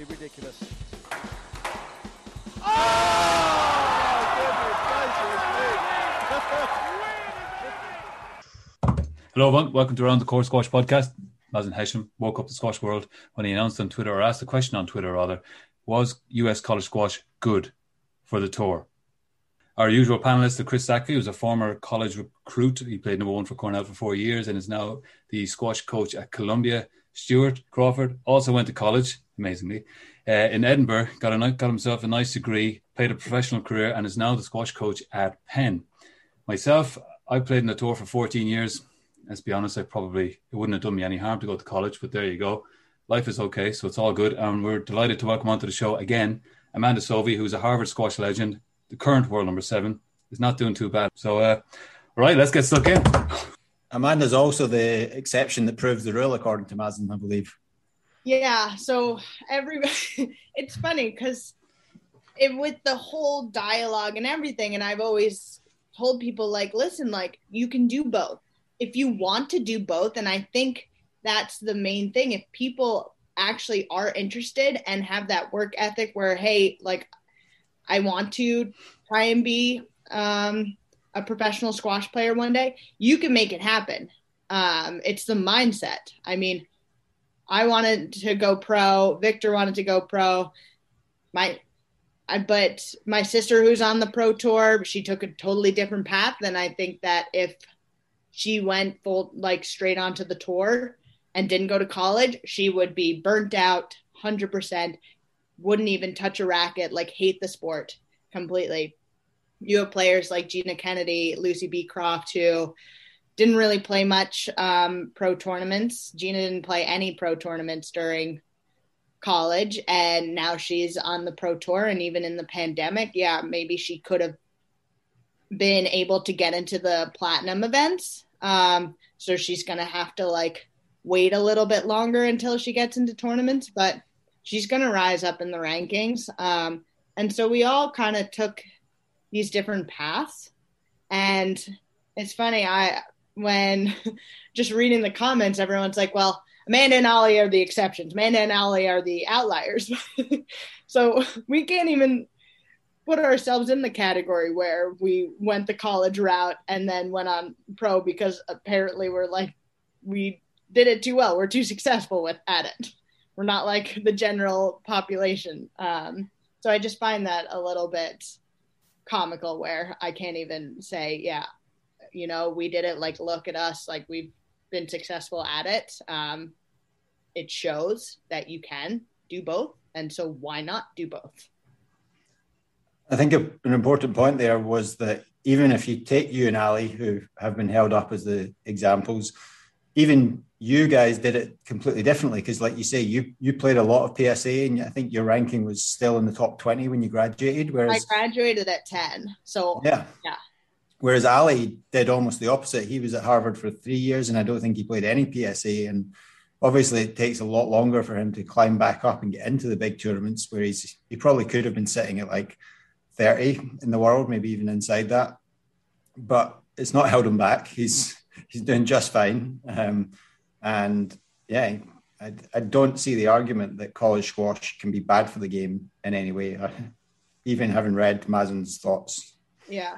absolutely ridiculous. Oh! Hello everyone, welcome to Round the Core Squash podcast. Mazin Hesham woke up the squash world when he announced on Twitter, or asked the question on Twitter rather, was US college squash good for the tour? Our usual panellist, Chris Sackley, who's a former college recruit. He played number one for Cornell for 4 years and is now the squash coach at Columbia. Stuart Crawford also went to college, amazingly, in Edinburgh, got himself a nice degree, played a professional career, and is now the squash coach at Penn. Myself, I played in the tour for 14 years. Let's be honest, it wouldn't have done me any harm to go to college, but there you go. Life is okay, so it's all good. And we're delighted to welcome onto the show again, Amanda Sovey, who's a Harvard squash legend, the current world number 7, is not doing too bad. So, all right, let's get stuck in. Amanda's also the exception that proves the rule, according to Mazin, I believe. Yeah, so it's funny because with the whole dialogue and everything, and I've always told people, listen, you can do both. If you want to do both, and I think that's the main thing. If people actually are interested and have that work ethic where, hey, I want to try and be a professional squash player one day, you can make it happen. It's the mindset. I mean, I wanted to go pro. Victor wanted to go pro. But my sister, who's on the pro tour, she took a totally different path. And I think that if she went full, straight onto the tour and didn't go to college, she would be burnt out 100%. Wouldn't even touch a racket, hate the sport completely. You have players like Gina Kennedy, Lucy Beecroft, who didn't really play much pro tournaments. Gina didn't play any pro tournaments during college, and now she's on the pro tour. And even in the pandemic, maybe she could have been able to get into the platinum events. So she's going to have to, wait a little bit longer until she gets into tournaments. But she's going to rise up in the rankings. And so we all kind of took these different paths. And it's funny, when just reading the comments, everyone's like, well, Amanda and Ollie are the exceptions. Amanda and Ollie are the outliers. So we can't even put ourselves in the category where we went the college route and then went on pro, because apparently we did it too well. We're too successful at it. We're not like the general population. So I just find that a little bit comical, where I can't even say, we did it, look at us, we've been successful at it. It shows that you can do both. And so why not do both? I think an important point there was that even if you take you and Ali, who have been held up as the examples, even you guys did it completely differently, because like you say, you played a lot of PSA, and I think your ranking was still in the top 20 when you graduated. Whereas I graduated at 10. So yeah. Whereas Ali did almost the opposite. He was at Harvard for 3 years and I don't think he played any PSA. And obviously it takes a lot longer for him to climb back up and get into the big tournaments, where he probably could have been sitting at 30 in the world, maybe even inside that. But it's not held him back. He's doing just fine. I don't see the argument that college squash can be bad for the game in any way, even having read Mazin's thoughts. Yeah.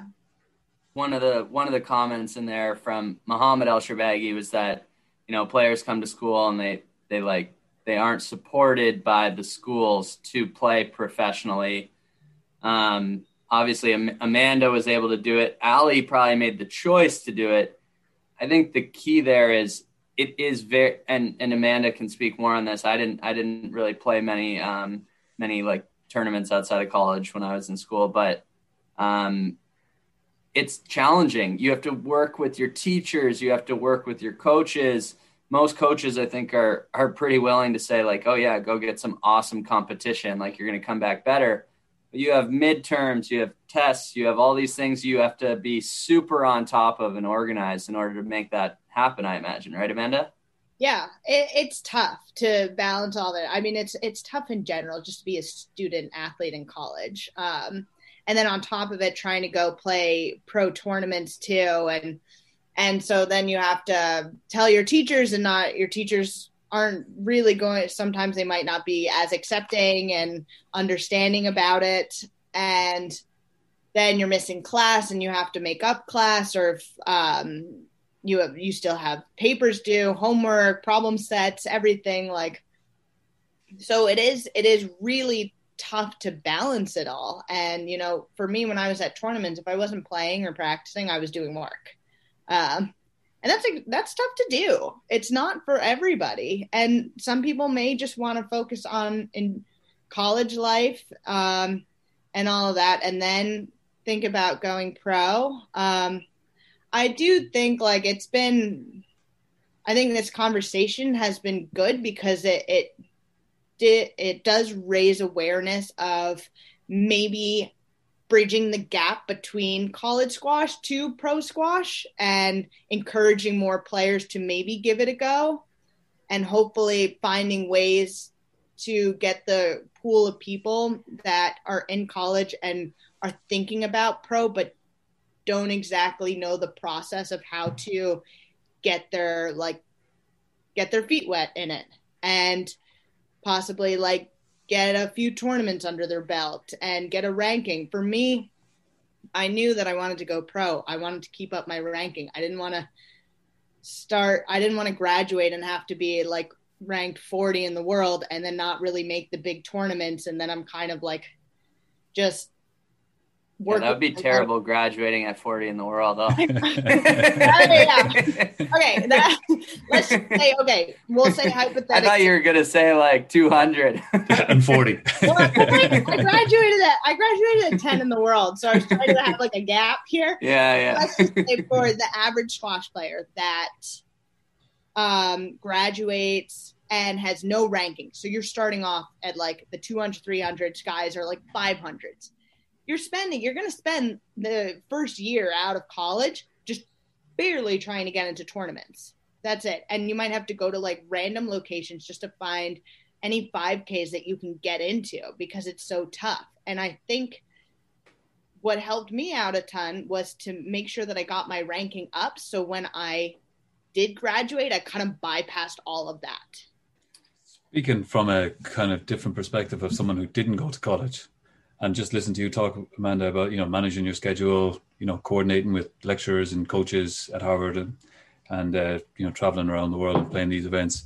One of the comments in there from Mohamed ElShorbagy was that, players come to school and they aren't supported by the schools to play professionally. Obviously Amanda was able to do it. Ali probably made the choice to do it. I think the key there is it is very, and Amanda can speak more on this. I didn't really play many tournaments outside of college when I was in school, but it's challenging. You have to work with your teachers. You have to work with your coaches. Most coaches, I think, are pretty willing to say oh yeah, go get some awesome competition. You're going to come back better. But you have midterms, you have tests, you have all these things you have to be super on top of and organized in order to make that happen, I imagine. Right, Amanda? Yeah, it's tough to balance all that. I mean, it's tough in general just to be a student athlete in college. And then on top of it, trying to go play pro tournaments too. And so then you have to tell your teachers, and not your teachers aren't really going, sometimes they might not be as accepting and understanding about it. And then you're missing class and you have to make up class, or if you still have papers due, homework, problem sets, everything. Like, so it is really tough to balance it all. And, you know, for me, when I was at tournaments, if I wasn't playing or practicing, I was doing work. And that's tough to do. It's not for everybody. And some people may just want to focus on in college life and all of that, and then think about going pro. I do think, like, I think this conversation has been good because it does raise awareness of maybe bridging the gap between college squash to pro squash and encouraging more players to maybe give it a go, and hopefully finding ways to get the pool of people that are in college and are thinking about pro but don't exactly know the process of how to get their feet wet in it, and possibly like get a few tournaments under their belt and get a ranking. For me, I knew that I wanted to go pro. I wanted to keep up my ranking. I didn't want to graduate and have to be like ranked 40 in the world and then not really make the big tournaments. And then I'm kind of like just working. Yeah, that'd be terrible, graduating at 40 in the world. Oh. Okay. Let's say, okay, we'll say hypothetically. I thought you were going to say like 200. And 40. Well, I graduated at 10 in the world, so I was trying to have like a gap here. Yeah. Let's just say for the average squash player that graduates and has no ranking. So you're starting off at like the 200, 300s, guys are like 500s. You're going to spend the first year out of college just barely trying to get into tournaments. That's it. And you might have to go to like random locations just to find any 5Ks that you can get into because it's so tough. And I think what helped me out a ton was to make sure that I got my ranking up. So when I did graduate, I kind of bypassed all of that. Speaking from a kind of different perspective of someone who didn't go to college, and just listen to you talk, Amanda, about, you know, managing your schedule, you know, coordinating with lecturers and coaches at Harvard and you know, traveling around the world and playing these events.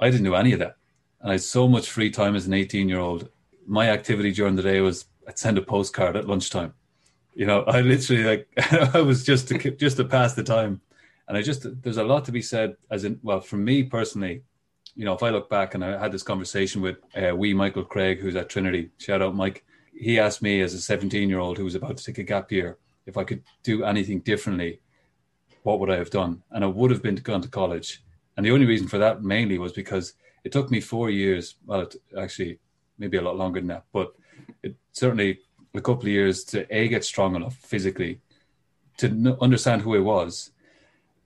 I didn't do any of that. And I had so much free time as an 18-year-old. My activity during the day was I'd send a postcard at lunchtime. You know, I literally, like, I was just to pass the time. And there's a lot to be said for me personally. You know, if I look back, and I had this conversation with Wee Michael Craig, who's at Trinity, shout out Mike. He asked me as a 17-year-old who was about to take a gap year, if I could do anything differently, what would I have done? And I would have gone to college. And the only reason for that mainly was because it took me 4 years. Well, actually, maybe a lot longer than that, but it certainly a couple of years to get strong enough physically to understand who I was,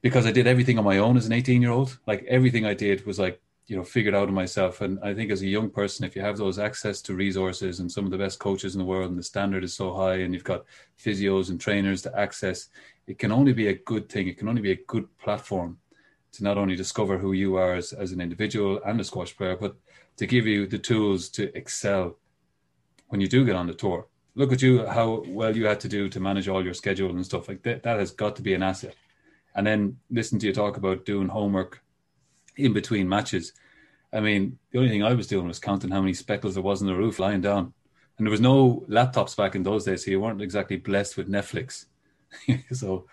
because I did everything on my own as an 18-year-old. Like, everything I did was like, you know, figured out of myself. And I think as a young person, if you have those access to resources and some of the best coaches in the world, and the standard is so high, and you've got physios and trainers to access, it can only be a good thing. It can only be a good platform to not only discover who you are as an individual and a squash player, but to give you the tools to excel when you do get on the tour. Look at you, how well you had to do to manage all your schedule and stuff like that. That has got to be an asset. And then listen to you talk about doing homework in between matches. I mean, the only thing I was doing was counting how many speckles there was on the roof lying down. And there was no laptops back in those days, so you weren't exactly blessed with Netflix. So,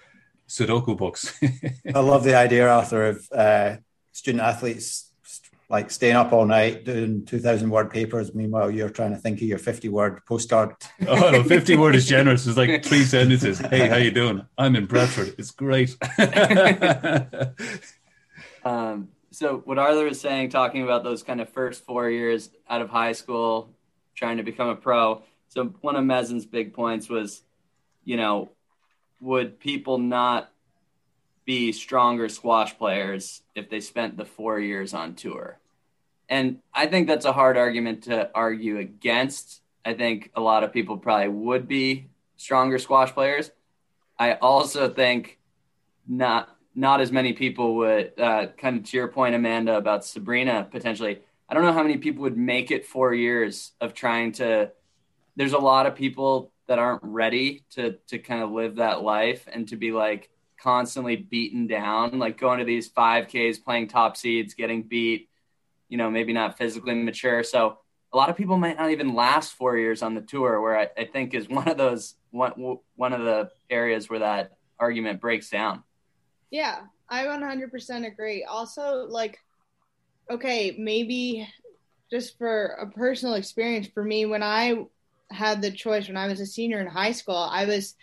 Sudoku books. I love the idea, Arthur, of student athletes like staying up all night doing 2,000 word papers. Meanwhile, you're trying to think of your 50-word postcard. Oh, no, 50 word is generous. It's like 3 sentences. Hey, how you doing? I'm in Bradford. It's great. So what Arthur was saying, talking about those kind of first 4 years out of high school, trying to become a pro. So one of Mazin's big points was, you know, would people not be stronger squash players if they spent the 4 years on tour? And I think that's a hard argument to argue against. I think a lot of people probably would be stronger squash players. I also think not not as many people would, kind of to your point, Amanda, about Sabrina potentially. I don't know how many people would make it 4 years of trying to. There's a lot of people that aren't ready to kind of live that life and to be like constantly beaten down, like going to these 5Ks, playing top seeds, getting beat, you know, maybe not physically mature. So a lot of people might not even last 4 years on the tour, where I think is one of the areas where that argument breaks down. Yeah, I 100% agree. Also, like, okay, maybe just for a personal experience for me, when I had the choice when I was a senior in high school, I was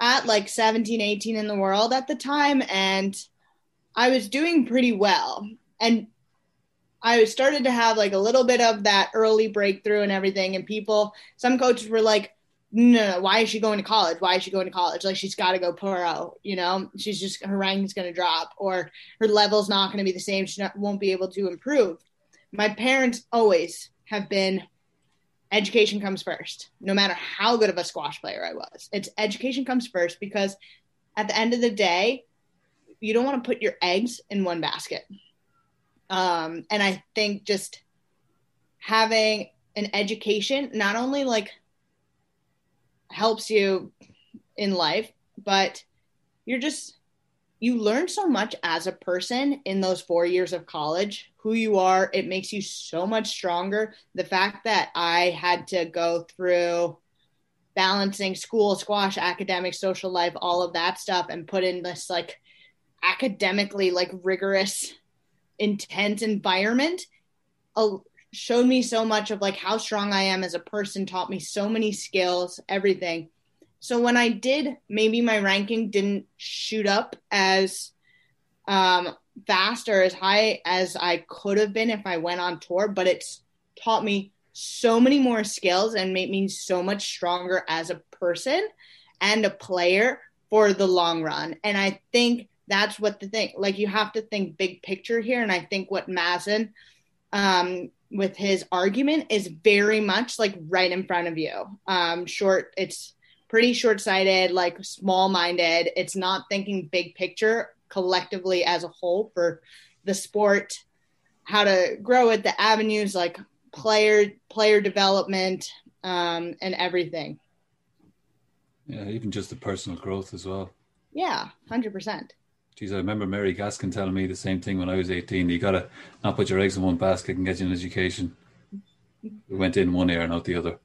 at like 17, 18 in the world at the time, and I was doing pretty well. And I started to have like a little bit of that early breakthrough and everything. And some coaches were like, no, why is she going to college? Why is she going to college? Like, she's got to go pro, you know, she's just, her ranking's going to drop, or her level's not going to be the same. She won't be able to improve. My parents always have been, education comes first, no matter how good of a squash player I was. It's education comes first, because at the end of the day, you don't want to put your eggs in one basket. And I think just having an education, not only like helps you in life, but you learn so much as a person in those 4 years of college, who you are. It makes you so much stronger. The fact that I had to go through balancing school, squash, academic, social life, all of that stuff, and put in this like academically like rigorous, intense environment showed me so much of like how strong I am as a person, taught me so many skills, everything. So when I did, maybe my ranking didn't shoot up as fast or as high as I could have been if I went on tour, but it's taught me so many more skills and made me so much stronger as a person and a player for the long run. And I think that's what the thing, like, you have to think big picture here. And I think what Mazin with his argument is very much like right in front of you. It's pretty short-sighted, like small-minded. It's not thinking big picture collectively as a whole for the sport, how to grow it, the avenues, like player development, and everything. Yeah, even just the personal growth as well. Yeah, 100%. Geez, I remember Mary Gaskin telling me the same thing when I was 18. You got to not put your eggs in one basket and get you an education. We went in one ear, not the other.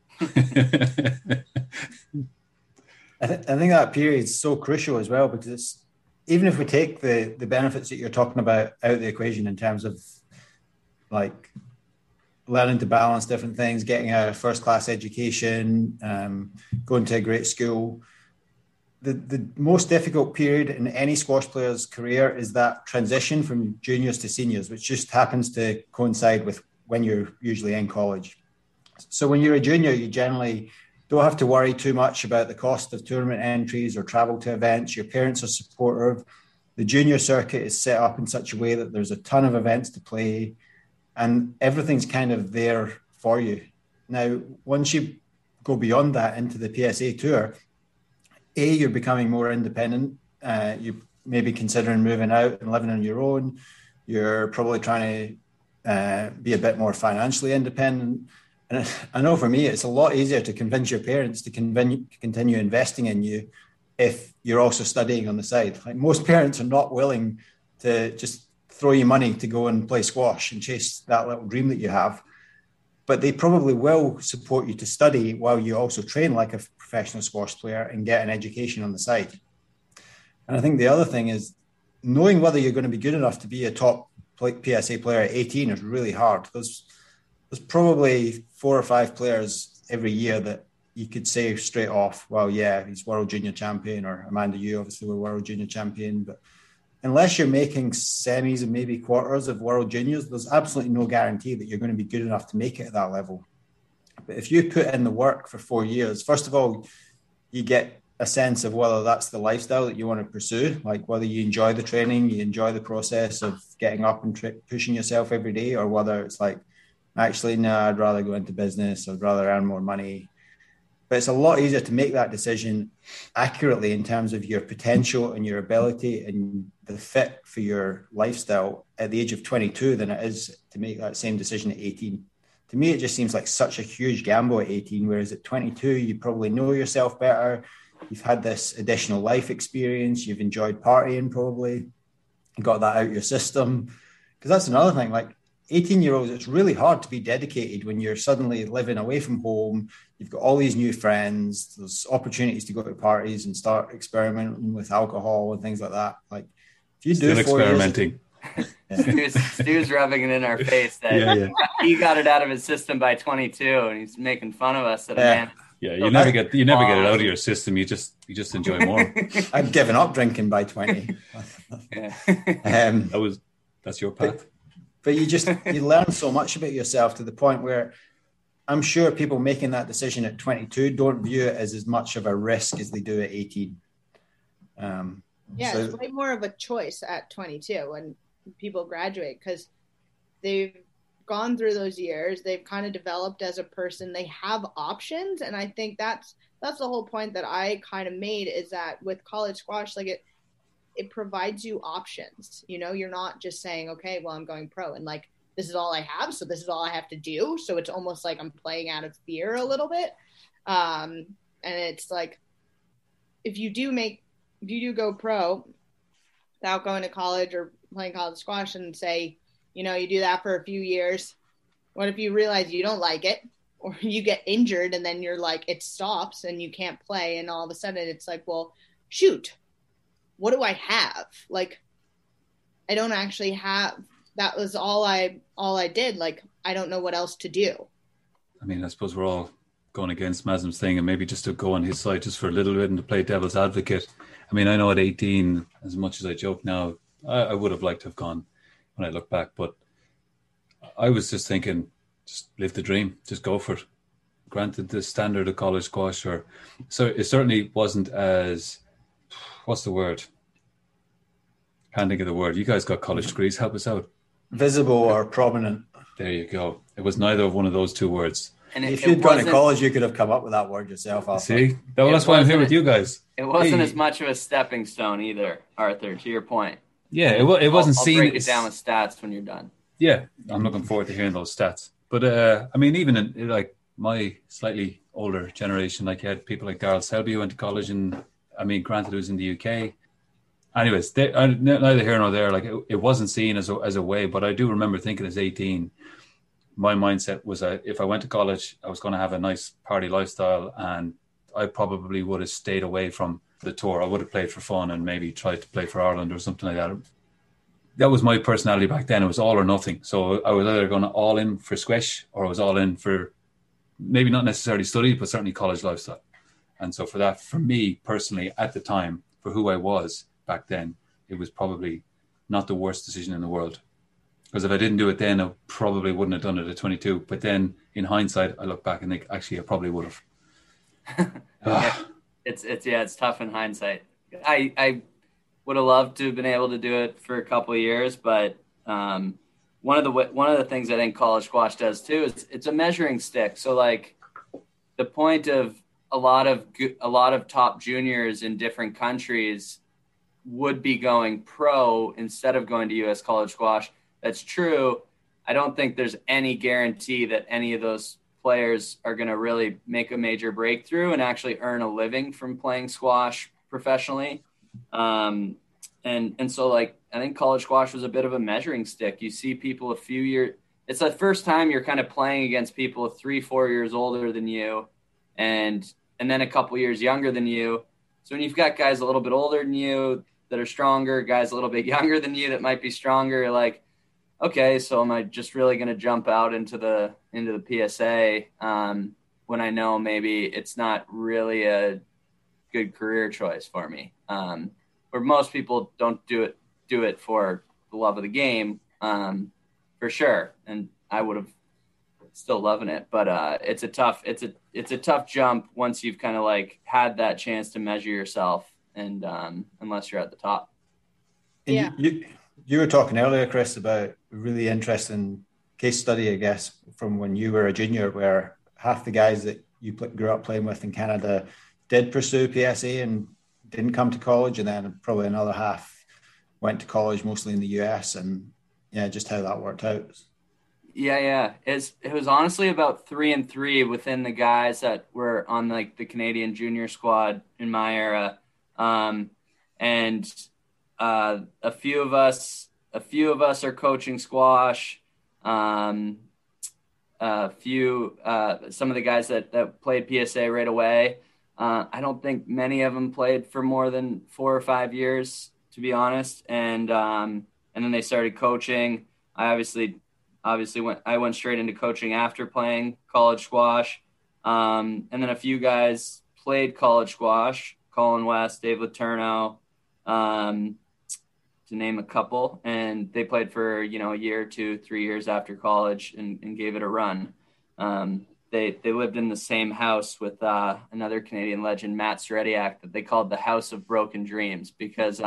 I think that period is so crucial as well, because it's, even if we take the benefits that you're talking about out of the equation in terms of like learning to balance different things, getting a first-class education, going to a great school, the most difficult period in any squash player's career is that transition from juniors to seniors, which just happens to coincide with when you're usually in college. So when you're a junior, you generally don't have to worry too much about the cost of tournament entries or travel to events. Your parents are supportive. The junior circuit is set up in such a way that there's a ton of events to play, and everything's kind of there for you. Now, once you go beyond that into the PSA Tour, A, you're becoming more independent. You're maybe considering moving out and living on your own. You're probably trying to be a bit more financially independent. And I know for me, it's a lot easier to convince your parents to continue investing in you if you're also studying on the side. Like, most parents are not willing to just throw you money to go and play squash and chase that little dream that you have. But they probably will support you to study while you also train like a professional squash player and get an education on the side. And I think the other thing is knowing whether you're going to be good enough to be a top PSA player at 18 is really hard. There's probably 4 or 5 players every year that you could say straight off, well, yeah, he's world junior champion, or Amanda, you obviously were world junior champion. But unless you're making semis and maybe quarters of world juniors, there's absolutely no guarantee that you're going to be good enough to make it at that level. But if you put in the work for 4 years, first of all, you get a sense of whether that's the lifestyle that you want to pursue, like whether you enjoy the training, you enjoy the process of getting up and pushing yourself every day, or whether it's like, actually, no, I'd rather go into business. I'd rather earn more money. But it's a lot easier to make that decision accurately in terms of your potential and your ability and the fit for your lifestyle at the age of 22 than it is to make that same decision at 18. To me, it just seems like such a huge gamble at 18, whereas at 22, you probably know yourself better. You've had this additional life experience. You've enjoyed partying probably and got that out of your system. Because that's another thing, like 18-year-olds, it's really hard to be dedicated when you're suddenly living away from home. You've got all these new friends. There's opportunities to go to parties and start experimenting with alcohol and things like that. Like if you do experimenting. Stu's rubbing it in our face that he got it out of his system by 22, and he's making fun of us. You never get it out of your system. You just enjoy more. I've given up drinking by 20. That's your path. But you learn so much about yourself to the point where I'm sure people making that decision at 22 don't view it as much of a risk as they do at 18. It's way more of a choice at 22 when people graduate because they've gone through those years. They've kind of developed as a person. They have options. And I think that's the whole point that I kind of made is that with college squash, like it provides you options. You know, you're not just saying, okay, well, I'm going pro and like, this is all I have. So this is all I have to do. So it's almost like I'm playing out of fear a little bit. And it's like, if you do go pro without going to college or playing college squash and say, you know, you do that for a few years. What if you realize you don't like it or you get injured and then you're like, it stops and you can't play. And all of a sudden it's like, well, shoot, what do I have? Like, I don't actually have, that was all I did. Like, I don't know what else to do. I mean, I suppose we're all going against Mazin's thing and maybe just to go on his side just for a little bit and to play devil's advocate. I mean, I know at 18, as much as I joke now, I would have liked to have gone when I look back, but I was just thinking, just live the dream, just go for it. Granted, the standard of college squash, so it certainly wasn't as, what's the word? Can't think of the word. You guys got college degrees. Help us out. Visible or prominent. There you go. It was neither of one of those two words. And if you'd gone to college, you could have come up with that word yourself. Arthur. See, that's why I'm here with you guys. It wasn't as much of a stepping stone either, Arthur, to your point. Yeah, it wasn't seen. I'll break it down with stats when you're done. Yeah, I'm looking forward to hearing those stats. But, I mean, even in like my slightly older generation, like you had people like Daryl Selby who went to college and I mean, granted, it was in the UK. Anyways, neither here nor there. Like it wasn't seen as a way, but I do remember thinking as 18, my mindset was if I went to college, I was going to have a nice party lifestyle, and I probably would have stayed away from the tour. I would have played for fun and maybe tried to play for Ireland or something like that. That was my personality back then. It was all or nothing. So I was either going all in for squish or I was all in for maybe not necessarily study, but certainly college lifestyle. And so for that, for me personally, at the time, for who I was back then, it was probably not the worst decision in the world. Because if I didn't do it then, I probably wouldn't have done it at 22. But then in hindsight, I look back and think, actually, I probably would have. It's tough in hindsight. I would have loved to have been able to do it for a couple of years. But one of the things I think college squash does too, is it's a measuring stick. So like the point of, a lot of top juniors in different countries would be going pro instead of going to U.S. college squash. That's true. I don't think there's any guarantee that any of those players are going to really make a major breakthrough and actually earn a living from playing squash professionally. And so like, I think college squash was a bit of a measuring stick. You see people a few years, it's the first time you're kind of playing against people 3-4 years older than you. And then a couple years younger than you. So when you've got guys a little bit older than you that are stronger, guys a little bit younger than you that might be stronger, you're like, okay, so am I just really going to jump out into the PSA when I know maybe it's not really a good career choice for me? Where most people don't do it for the love of the game, for sure. And I would have still loving it, but it's a tough jump once you've kind of like had that chance to measure yourself, and unless you're at the top. Yeah, you were talking earlier, Chris, about a really interesting case study, I guess, from when you were a junior, where half the guys that you grew up playing with in Canada did pursue PSA and didn't come to college, and then probably another half went to college, mostly in the US, and yeah, just how that worked out. Yeah. It was honestly about 3-3 within the guys that were on like the Canadian junior squad in my era. And a few of us are coaching squash. Some of the guys that played PSA right away. I don't think many of them played for more than 4 or 5 years, to be honest. And then they started coaching. I obviously went straight into coaching after playing college squash. And then a few guys played college squash, Colin West, Dave Letourneau, to name a couple, and they played for, a year, 2-3 years after college and gave it a run. They lived in the same house with another Canadian legend, Matt Seretiak, that they called the House of Broken Dreams, because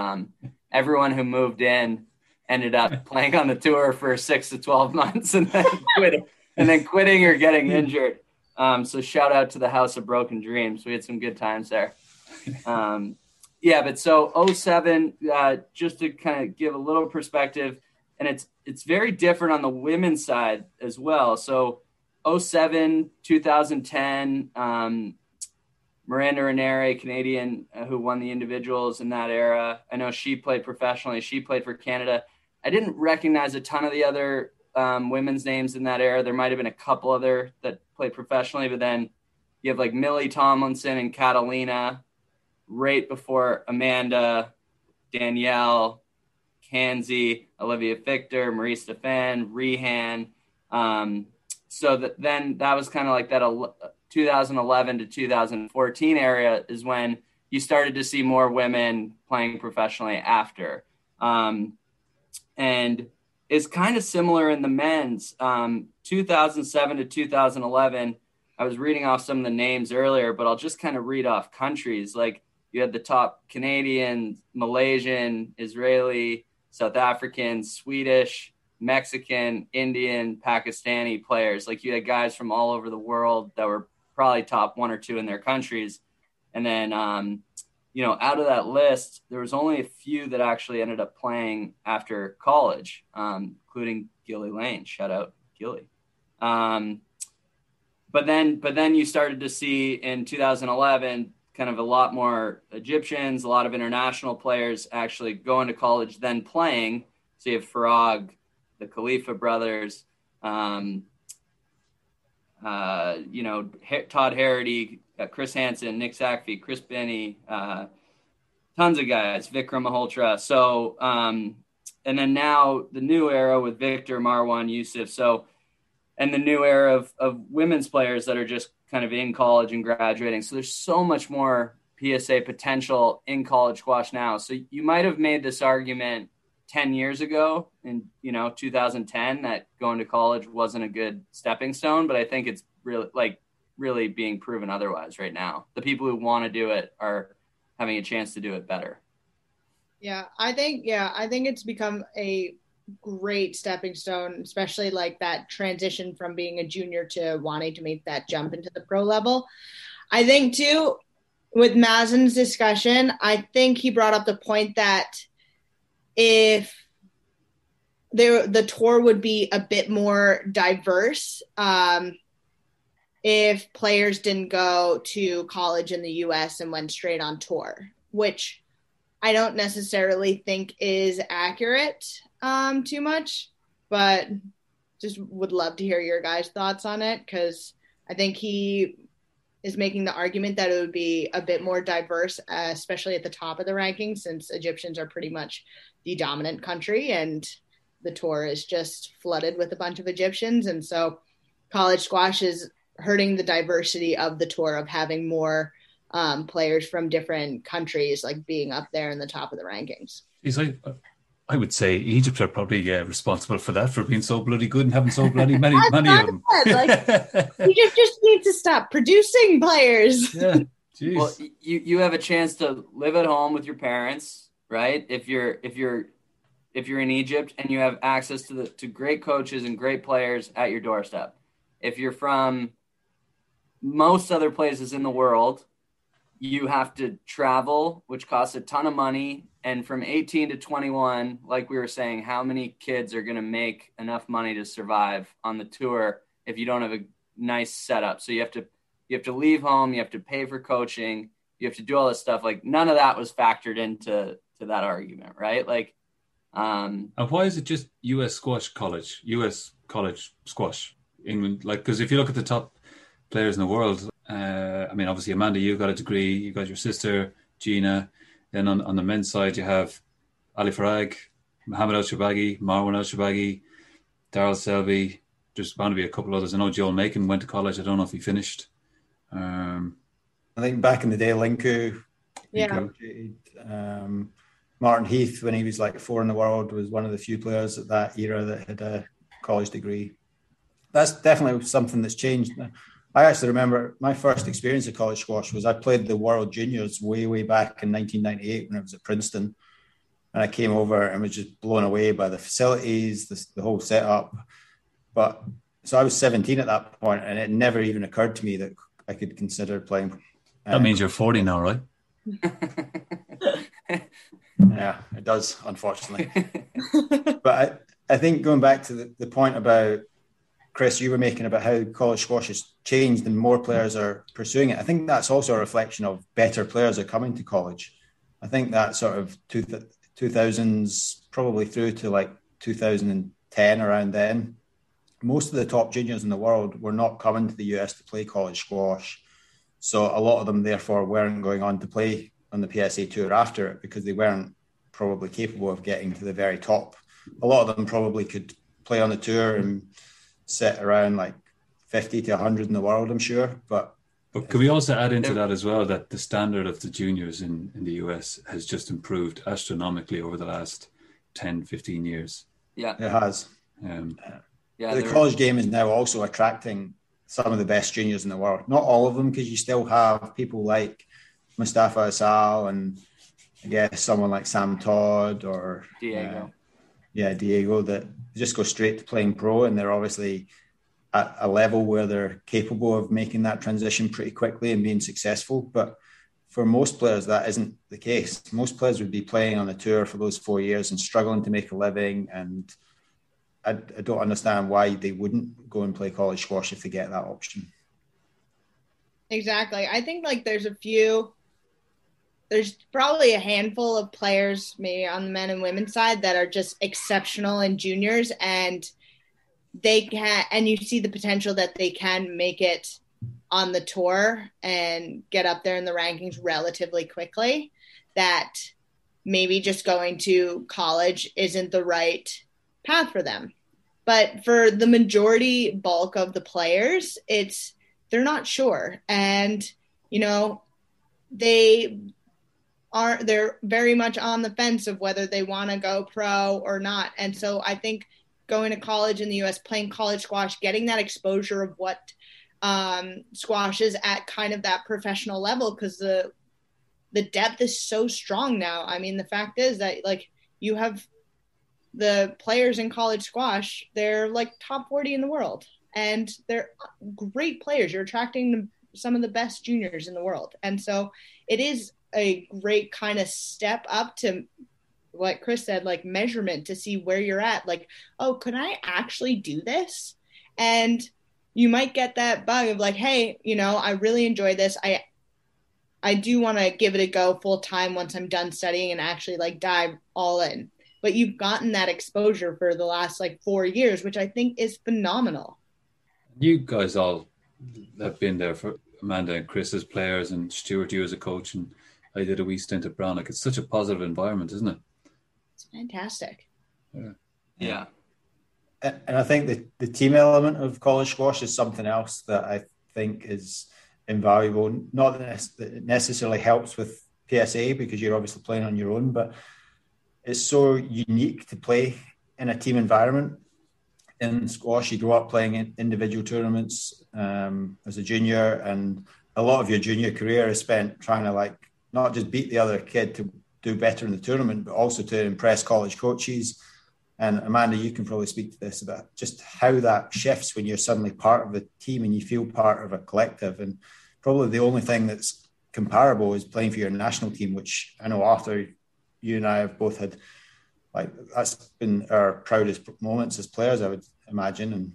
everyone who moved in ended up playing on the tour for 6 to 12 months and then quitting or getting injured. So shout out to the House of Broken Dreams. We had some good times there. But so 2007, just to kind of give a little perspective, and it's very different on the women's side as well. So 2007, 2010, Miranda Ranieri, Canadian, who won the individuals in that era. I know she played professionally. She played for Canada. I didn't recognize a ton of the other women's names in that era. There might have been a couple other that played professionally, but then you have like Millie Tomlinson and Catalina, right before Amanda, Danielle, Kanzi, Olivia Victor, Marie Stephan, Rehan. So then that was kind of like that 2011 to 2014 area is when you started to see more women playing professionally after. And it's kind of similar in the men's. 2007 to 2011, I was reading off some of the names earlier, but I'll just kind of read off countries. Like, you had the top Canadian, Malaysian, Israeli, South African, Swedish, Mexican, Indian, Pakistani players. Like, you had guys from all over the world that were probably top 1 or 2 in their countries. And then, out of that list, there was only a few that actually ended up playing after college, including Gilly Lane. Shout out Gilly. But then you started to see in 2011 kind of a lot more Egyptians, a lot of international players actually going to college, then playing. So you have Farag, the Khalifa brothers, Todd Harity, Chris Hansen, Nick Sackfee, Chris Binney, tons of guys, Vikram Malhotra. So, and then now the new era with Victor, Marwan, Yusuf. So, and the new era of women's players that are just kind of in college and graduating. So there's so much more PSA potential in college squash now. So you might have made this argument 10 years ago in, 2010, that going to college wasn't a good stepping stone, but I think it's really being proven otherwise right now. The people who want to do it are having a chance to do it better. I think it's become a great stepping stone, especially like that transition from being a junior to wanting to make that jump into the pro level. I think too, with Mazin's discussion, I think he brought up the point that if the tour would be a bit more diverse, if players didn't go to college in the US and went straight on tour, which I don't necessarily think is accurate too much, but just would love to hear your guys' thoughts on it, because I think he is making the argument that it would be a bit more diverse, especially at the top of the rankings, since Egyptians are pretty much the dominant country and the tour is just flooded with a bunch of Egyptians. And so college squash is hurting the diversity of the tour of having more players from different countries, like being up there in the top of the rankings. He's like, I would say Egypt are probably responsible for that, for being so bloody good and having so bloody many of them. Egypt just needs to stop producing players. Yeah, geez. Well, you have a chance to live at home with your parents, right? If you're in Egypt, and you have access to great coaches and great players at your doorstep. If you're from most other places in the world, you have to travel, which costs a ton of money. And from 18 to 21, like we were saying, how many kids are going to make enough money to survive on the tour if you don't have a nice setup? So you have to leave home, you have to pay for coaching, you have to do all this stuff. Like, none of that was factored into that argument, right? Like, and why is it just U.S. college squash? England, like, because if you look at the top players in the world, I mean, obviously, Amanda, you've got a degree, you've got your sister, Gina. Then on the men's side, you have Ali Farag, Mohamed ElShorbagy, Marwan ElShorbagy, Daryl Selby. There's bound to be a couple others. I know Joel Makin went to college. I don't know if he finished. I think back in the day, Linku, yeah, graduated. Martin Heath, when he was like 4 in the world, was one of the few players at that era that had a college degree. That's definitely something that's changed. I actually remember my first experience of college squash was I played the World Juniors way back in 1998 when I was at Princeton. And I came over and was just blown away by the facilities, the whole setup. But so I was 17 at that point, and it never even occurred to me that I could consider playing. That means you're 40 now, right? Yeah, it does, unfortunately. But I think going back to the point about, Chris, you were making about how college squash has changed and more players are pursuing it. I think that's also a reflection of better players are coming to college. I think that sort of 2000s probably through to like 2010, around then, most of the top juniors in the world were not coming to the US to play college squash. So a lot of them, therefore, weren't going on to play on the PSA Tour after it because they weren't probably capable of getting to the very top. A lot of them probably could play on the tour and sit around like 50 to 100 in the world, I'm sure. But can we also add into that as well that the standard of the juniors in the US has just improved astronomically over the last 10, 15 years? Yeah, it has. The college game is now also attracting some of the best juniors in the world. Not all of them, because you still have people like Mustafa Asal and I guess someone like Sam Todd or Diego. Diego, that just go straight to playing pro, and they're obviously at a level where they're capable of making that transition pretty quickly and being successful. But for most players, that isn't the case. Most players would be playing on the tour for those 4 years and struggling to make a living, and I don't understand why they wouldn't go and play college squash if they get that option. Exactly. I think like there's probably a handful of players maybe on the men and women's side that are just exceptional in juniors, and you see the potential that they can make it on the tour and get up there in the rankings relatively quickly, that maybe just going to college isn't the right path for them. But for the majority bulk of the players, they're not sure. And, you know, they're very much on the fence of whether they want to go pro or not. And so I think going to college in the U.S., playing college squash, getting that exposure of what squash is at kind of that professional level, because the depth is so strong now. I mean, the fact is that, like, you have the players in college squash, they're like top 40 in the world, and they're great players. You're attracting some of the best juniors in the world. And so it is a great kind of step up to what Chris said, like measurement, to see where you're at. Like, oh, can I actually do this? And you might get that bug of like, hey, you know, I really enjoy this. I do want to give it a go full time once I'm done studying and actually like dive all in. But you've gotten that exposure for the last like 4 years, which I think is phenomenal. You guys all have been there for Amanda and Chris as players, and Stuart, you as a coach, and I did a wee stint at Brannock. It's such a positive environment, isn't it? It's fantastic. Yeah. And I think the team element of college squash is something else that I think is invaluable. Not that it necessarily helps with PSA, because you're obviously playing on your own, but it's so unique to play in a team environment. In squash, you grow up playing in individual tournaments as a junior, and a lot of your junior career is spent trying to like not just beat the other kid to do better in the tournament, but also to impress college coaches And Amanda, you can probably speak to this about just how that shifts when you're suddenly part of a team and you feel part of a collective. And probably the only thing that's comparable is playing for your national team, which I know, Arthur, you and I have both had, like, that's been our proudest moments as players, I would imagine. And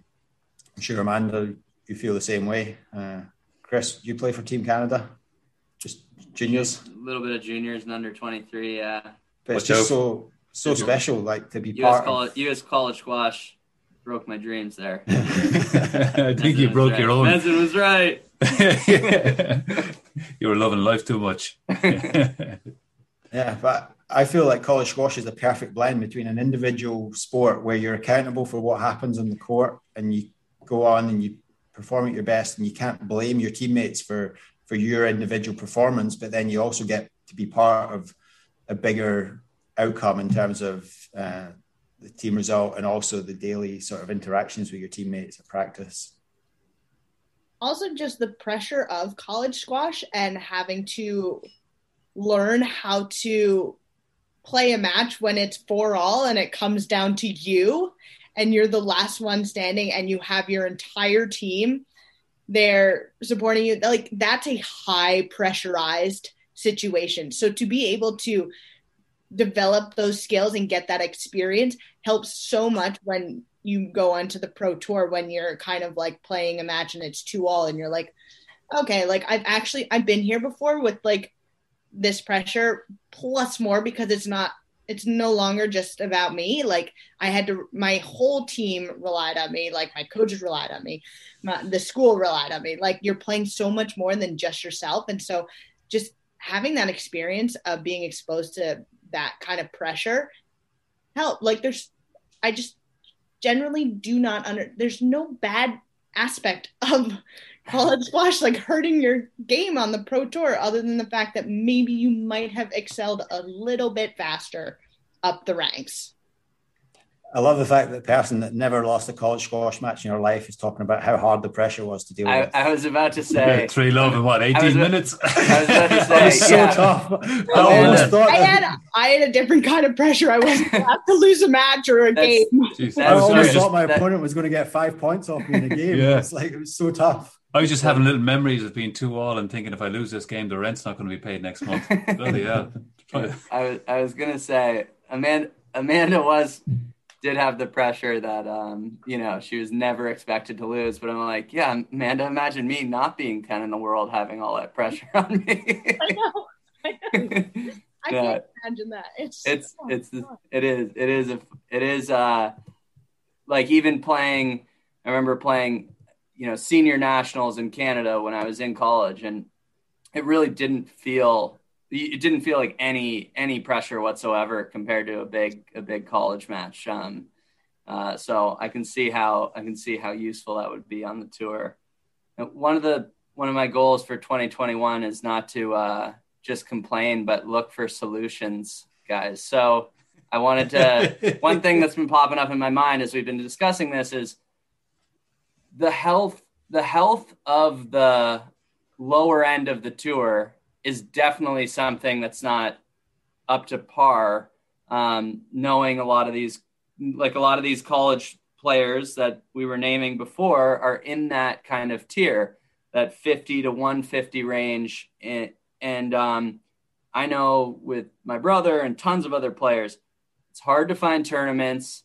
I'm sure, Amanda, you feel the same way. Chris, you play for Team Canada? Just juniors? A little bit of juniors and under 23, yeah. But it's just so special, like, to be part of. US College Squash broke my dreams there. I think you broke your own. Mazin was right. You were loving life too much. Yeah, but I feel like college squash is the perfect blend between an individual sport where you're accountable for what happens on the court and you go on and you perform at your best and you can't blame your teammates for your individual performance, but then you also get to be part of a bigger outcome in terms of the team result and also the daily sort of interactions with your teammates at practice. Also just the pressure of college squash and having to learn how to play a match when it's 4-all and it comes down to you and you're the last one standing and you have your entire team there supporting you. Like, that's a high pressurized situation. So to be able to develop those skills and get that experience helps so much when you go onto the pro tour, when you're kind of like playing a match and it's 2-all and you're like, okay, like I've been here before with like this pressure plus more, because it's no longer just about me. Like my whole team relied on me. Like my coaches relied on me. The school relied on me. Like you're playing so much more than just yourself. And so just having that experience of being exposed to that kind of pressure help. Like I just generally do not there's no bad aspect of college squash, like hurting your game on the pro tour, other than the fact that maybe you might have excelled a little bit faster up the ranks. I love the fact that the person that never lost a college squash match in her life is talking about how hard the pressure was to deal with. I was about to say... 3-love in, what, 18 minutes? I was about to say... That was so tough. I had a different kind of pressure. I wasn't about to lose a match or a game. Geez, I always thought my opponent was going to get 5 points off me in a game. Yeah. It's like, it was so tough. I was just having little memories of being 2-all and thinking, if I lose this game, the rent's not going to be paid next month. Bloody hell. I was going to say, Amanda did have the pressure that, she was never expected to lose. But I'm like, yeah, Amanda, imagine me not being 10 in the world, having all that pressure on me. I know. I can't imagine that. It is like even playing, I remember playing, senior nationals in Canada when I was in college, and it really didn't feel like any pressure whatsoever compared to a big college match. So I can see how useful that would be on the tour. And one of my goals for 2021 is not to just complain, but look for solutions, guys. So I wanted to. One thing that's been popping up in my mind as we've been discussing this is the health of the lower end of the tour is definitely something that's not up to par. Knowing a lot of these college players that we were naming before are in that kind of tier, that 50 to 150 range. And I know with my brother and tons of other players, it's hard to find tournaments.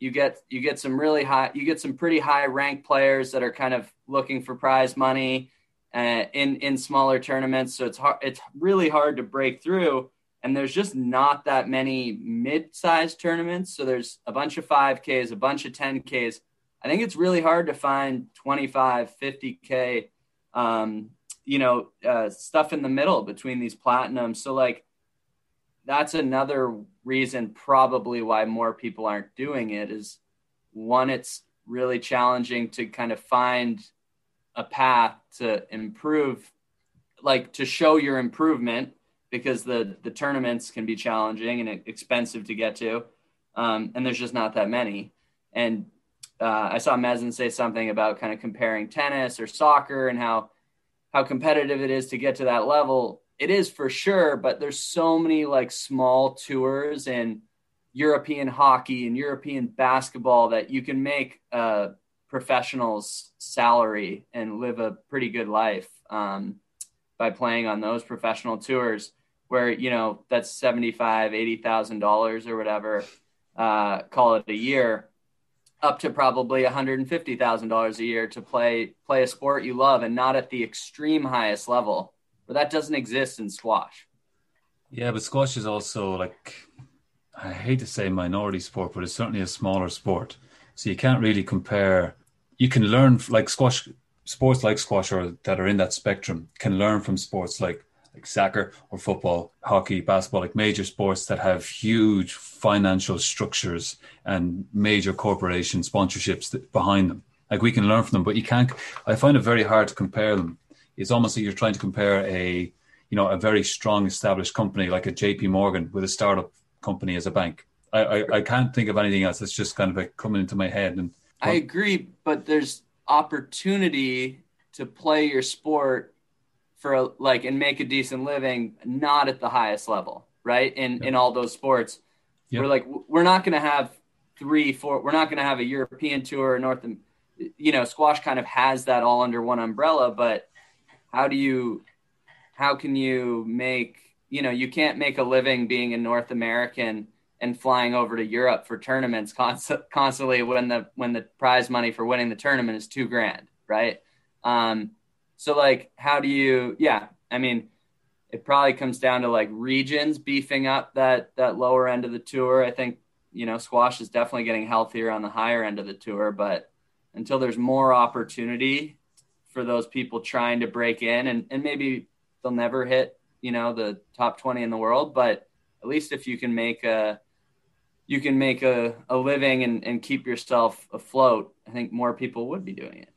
You get some really high, you get some pretty high ranked players that are kind of looking for prize money in smaller tournaments. So it's really hard to break through, and there's just not that many mid-sized tournaments. So there's a bunch of 5Ks, a bunch of 10Ks. I think it's really hard to find 25, 50K, stuff in the middle between these platinums. So like, that's another reason probably why more people aren't doing it is, one, it's really challenging to kind of find a path to improve, like to show your improvement, because the tournaments can be challenging and expensive to get to. And there's just not that many. And I saw Mazin say something about kind of comparing tennis or soccer and how competitive it is to get to that level. It is for sure, but there's so many like small tours in European hockey and European basketball that you can make a professional's salary and live a pretty good life by playing on those professional tours where, you know, that's $75,000, $80,000 or whatever, call it a year, up to probably $150,000 a year to play a sport you love, and not at the extreme highest level, but that doesn't exist in squash. Yeah, but squash is also, like, I hate to say minority sport, but it's certainly a smaller sport. So you can't really compare. You can learn, like, squash, sports like squash or that are in that spectrum can learn from sports like soccer or football, hockey, basketball, like major sports that have huge financial structures and major corporation sponsorships behind them. Like, we can learn from them, but you can't, I find it very hard to compare them. It's almost like you're trying to compare a, you know, a very strong established company like a JP Morgan with a startup company as a bank. I can't think of anything else. That's just kind of like coming into my head. And I agree, but there's opportunity to play your sport for and make a decent living, not at the highest level, right? In all those sports, we're not going to have we're not going to have a European tour or squash kind of has that all under one umbrella. But how can you make, you know, you can't make a living being a North American and flying over to Europe for tournaments constantly when the prize money for winning the tournament is $2,000, right? So like, how do you, I mean, it probably comes down to like regions beefing up that lower end of the tour. I think, you know, squash is definitely getting healthier on the higher end of the tour, but until there's more opportunity for those people trying to break in, and maybe they'll never hit, you know, the top 20 in the world, but at least if you can make a living and keep yourself afloat, I think more people would be doing it.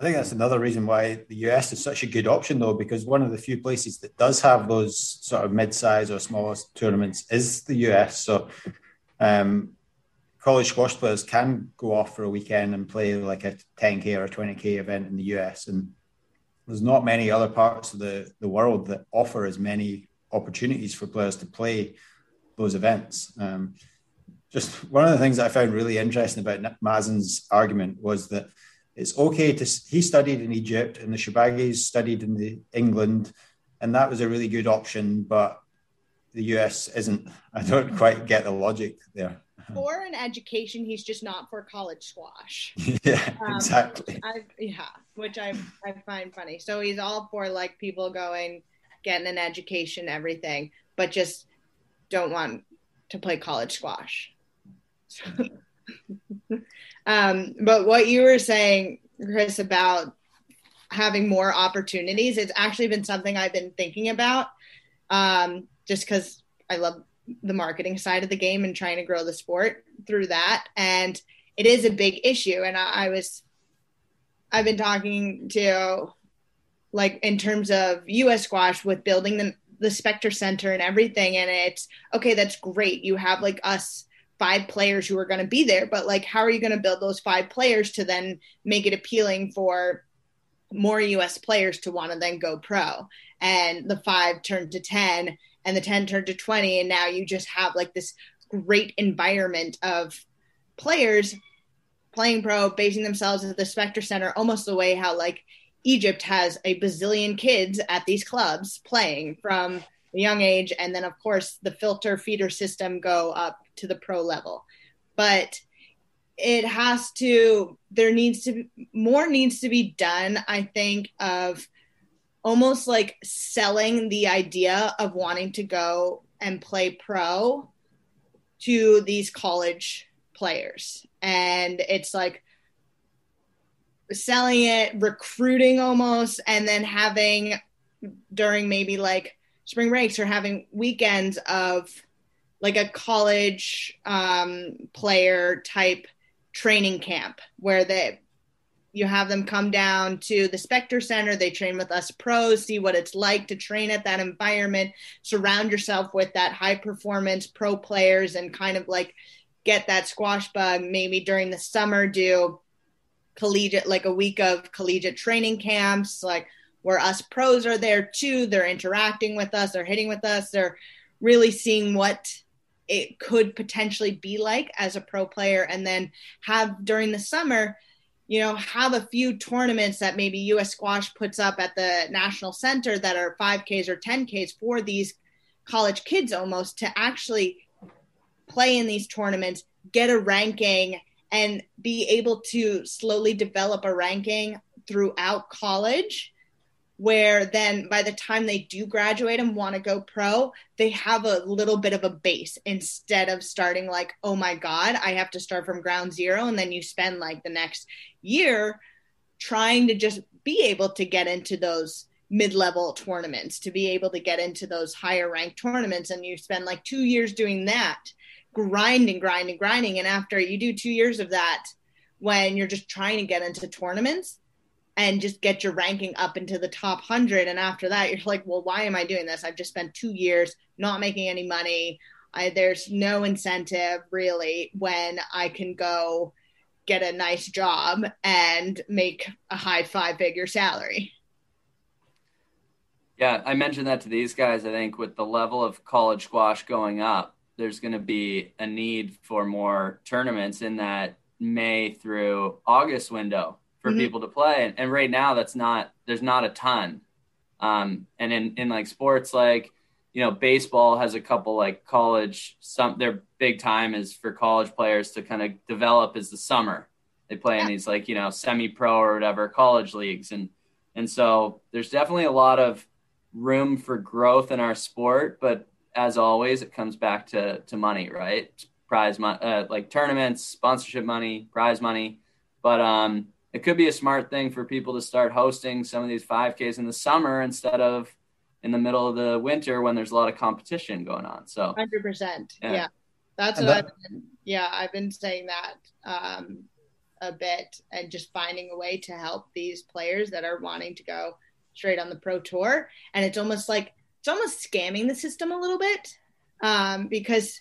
I think that's another reason why the US is such a good option, though, because one of the few places that does have those sort of mid-size or smaller tournaments is the US. So college squash players can go off for a weekend and play like a 10K or 20K event in the US. And there's not many other parts of the world that offer as many opportunities for players to play those events. Just one of the things that I found really interesting about Mazin's argument was that it's okay to, he studied in Egypt and the Shorbagy's studied in England, and that was a really good option, but the US isn't. I don't quite get the logic there. For an education, he's just not for college squash. Yeah, exactly. Which I find funny. So he's all for like people going, getting an education, everything, but just don't want to play college squash. But what you were saying, Chris, about having more opportunities, it's actually been something I've been thinking about, just because I love the marketing side of the game and trying to grow the sport through that. And it is a big issue. And I've been talking to, like, in terms of U.S. squash with building the Spectre Center and everything. And it's, okay, that's great. You have like us 5 players who are going to be there, but like, how are you going to build those 5 players to then make it appealing for more U.S. players to want to then go pro? And the 5 turned to 10 and the 10 turned to 20. And now you just have like this great environment of players playing pro, basing themselves at the Spectre Center, almost the way how like Egypt has a bazillion kids at these clubs playing from a young age. And then of course the filter feeder system go up to the pro level, but more needs to be done, I think, of almost like selling the idea of wanting to go and play pro to these college players. And it's like selling it, recruiting almost, and then having during maybe like spring breaks or having weekends of like a college player type training camp where you have them come down to the Spectre Center, they train with us pros, see what it's like to train at that environment, surround yourself with that high performance pro players and kind of like get that squash bug. Maybe during the summer do collegiate, like a week of collegiate training camps, like where us pros are there too. They're interacting with us, they're hitting with us, they're really seeing what it could potentially be like as a pro player, and then have during the summer, you know, have a few tournaments that maybe U.S. Squash puts up at the National Center that are 5Ks or 10Ks for these college kids almost to actually play in these tournaments, get a ranking, and be able to slowly develop a ranking throughout college, where then by the time they do graduate and want to go pro, they have a little bit of a base instead of starting like, oh my God, I have to start from ground zero. And then you spend like the next year trying to just be able to get into those mid-level tournaments, to be able to get into those higher ranked tournaments. And you spend like 2 years doing that, grinding. And after you do 2 years of that, when you're just trying to get into tournaments and just get your ranking up into the top 100. And after that, you're like, well, why am I doing this? I've just spent 2 years not making any money. There's no incentive really when I can go get a nice job and make a high five-figure salary. Yeah, I mentioned that to these guys. I think with the level of college squash going up, there's going to be a need for more tournaments in that May through August window for people to play. And right now that's not, there's not a ton. And in like sports, like, you know, baseball has a couple like college, some their big time is for college players to kind of develop is the summer. They play in these like, you know, semi-pro or whatever college leagues. And so there's definitely a lot of room for growth in our sport, but as always, it comes back to money, right? Prize money, like tournaments, sponsorship money, prize money. But, it could be a smart thing for people to start hosting some of these 5Ks in the summer instead of in the middle of the winter when there's a lot of competition going on. So 100%. Yeah. That's what I've been saying that a bit, and just finding a way to help these players that are wanting to go straight on the pro tour. And it's almost like, it's almost scamming the system a little bit because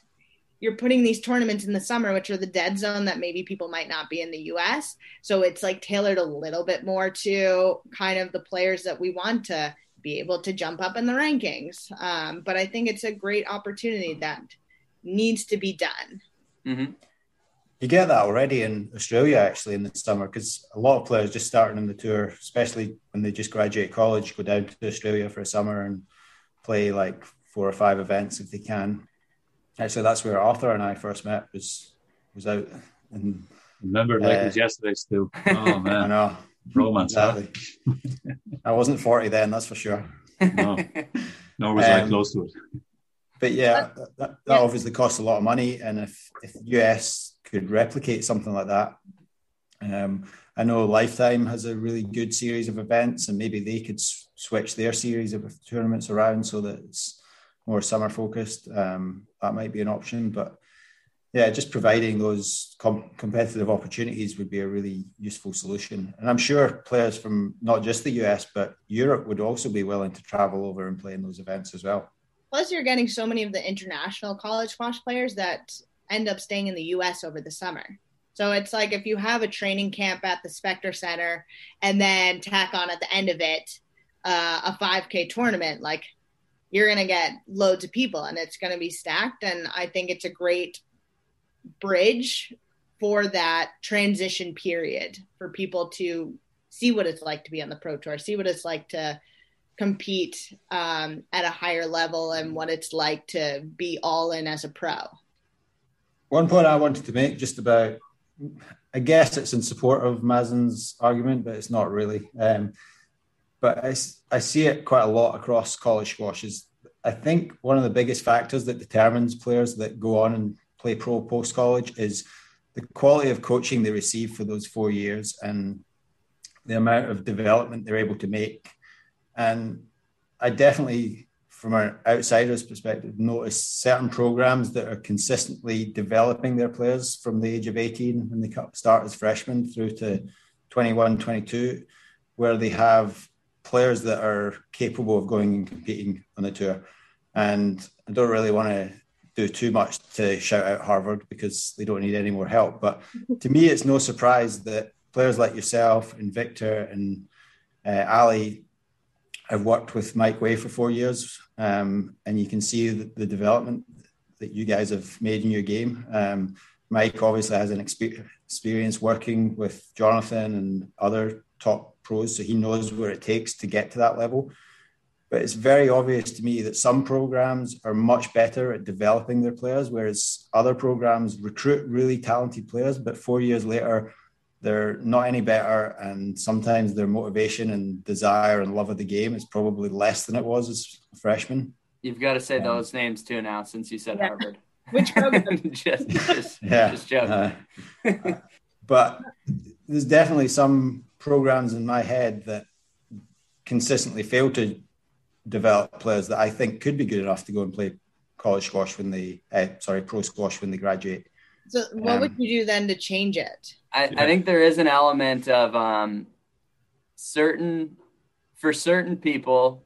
you're putting these tournaments in the summer, which are the dead zone that maybe people might not be in the US. So it's like tailored a little bit more to kind of the players that we want to be able to jump up in the rankings. But I think it's a great opportunity that needs to be done. Mm-hmm. You get that already in Australia, actually, in the summer, because a lot of players just starting on the tour, especially when they just graduate college, go down to Australia for a summer and play like 4 or 5 events if they can. Actually, that's where Arthur and I first met, was out. And remember, like it was yesterday still. Oh, man. I know. Romance, exactly. Huh? I wasn't 40 then, that's for sure. No, nor was I close to it. But yeah, that obviously costs a lot of money. And if US could replicate something like that, I know Lifetime has a really good series of events, and maybe they could switch their series of tournaments around so that it's more summer focused. That might be an option, but yeah, just providing those competitive opportunities would be a really useful solution. And I'm sure players from not just the US, but Europe would also be willing to travel over and play in those events as well. Plus you're getting so many of the international college squash players that end up staying in the US over the summer. So it's like if you have a training camp at the Spectre Center and then tack on at the end of it, a 5K tournament, like you're going to get loads of people and it's going to be stacked. And I think it's a great bridge for that transition period for people to see what it's like to be on the pro tour, see what it's like to compete at a higher level and what it's like to be all in as a pro. One point I wanted to make just about, I guess it's in support of Mazin's argument, but it's not really. But I see it quite a lot across college squash. I think one of the biggest factors that determines players that go on and play pro post-college is the quality of coaching they receive for those 4 years and the amount of development they're able to make. And I definitely, from an outsider's perspective, notice certain programs that are consistently developing their players from the age of 18 when they start as freshmen through to 21, 22, where they have players that are capable of going and competing on the tour. And I don't really want to do too much to shout out Harvard because they don't need any more help. But to me, it's no surprise that players like yourself and Victor and Ali, I've worked with Mike Way for 4 years, and you can see the development that you guys have made in your game. Mike obviously has an experience working with Jonathan and other top pros, so he knows what it takes to get to that level. But it's very obvious to me that some programs are much better at developing their players, whereas other programs recruit really talented players, but 4 years later, they're not any better, and sometimes their motivation and desire and love of the game is probably less than it was as a freshman. You've got to say those names too now, since you said Harvard. Which program? just joking. But there's definitely some programs in my head that consistently fail to develop players that I think could be good enough to go and play pro squash when they graduate. So what would you do then to change it? I think there is an element of certain people,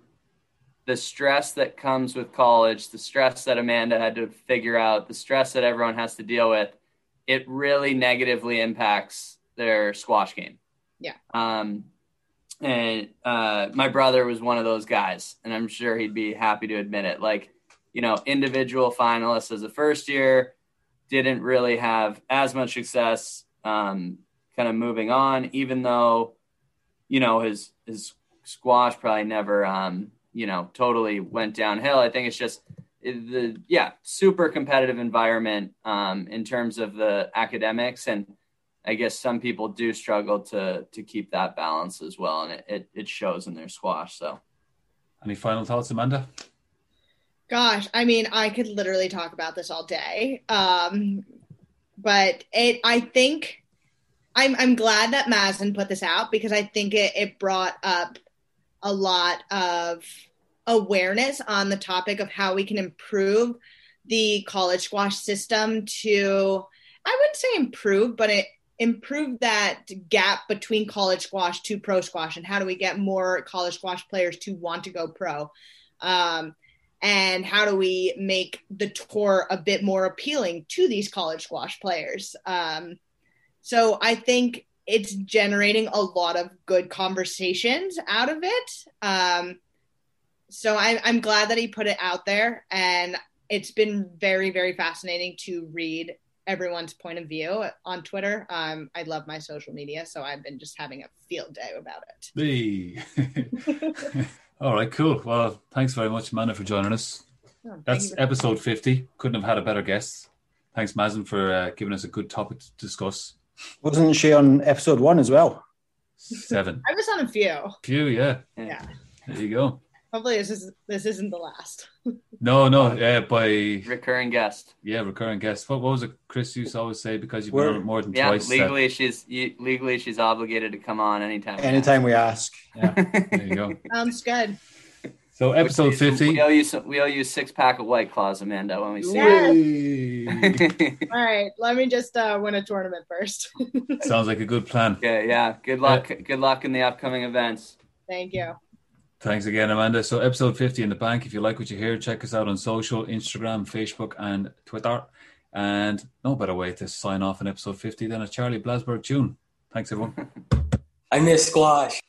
the stress that comes with college, the stress that Amanda had to figure out, the stress that everyone has to deal with, it really negatively impacts their squash game. Yeah. And my brother was one of those guys, and I'm sure he'd be happy to admit it. Like, you know, individual finalists as a first year, didn't really have as much success kind of moving on, even though, you know, his squash probably never, totally went downhill. I think it's just super competitive environment in terms of the academics. And I guess some people do struggle to keep that balance as well. And it shows in their squash. So any final thoughts, Amanda? Gosh, I mean, I could literally talk about this all day. But I think I'm glad that Mazin put this out, because I think it brought up a lot of awareness on the topic of how we can improve the college squash system to, I wouldn't say improve, but it improved that gap between college squash to pro squash, and how do we get more college squash players to want to go pro? And how do we make the tour a bit more appealing to these college squash players? So I think it's generating a lot of good conversations out of it. So I'm glad that he put it out there, and it's been very, very fascinating to read everyone's point of view on Twitter. I love my social media, so I've been just having a field day about it. Hey. All right, cool. Well, thanks very much, Amanda, for joining us. That's episode 50. Couldn't have had a better guest. Thanks, Mazin, for giving us a good topic to discuss. Wasn't she on episode 1 as well? 7. I was on a few. Yeah. There you go. Hopefully this isn't the last. No. By recurring guest. Yeah, recurring guest. What was it, Chris? You used to always say, because you've been on more than twice. Yeah, legally she's obligated to come on anytime. Anytime we ask. Yeah, there you go. Sounds good. So episode 50. We owe you 6-pack of White Claws, Amanda, when we see you. All right, let me just win a tournament first. Sounds like a good plan. Okay, yeah. Good luck. Good luck in the upcoming events. Thank you. Thanks again, Amanda. So episode 50 in the bank. If you like what you hear, check us out on social, Instagram, Facebook, and Twitter. And no better way to sign off in episode 50 than a Charlie Blasberg tune. Thanks, everyone. I miss squash.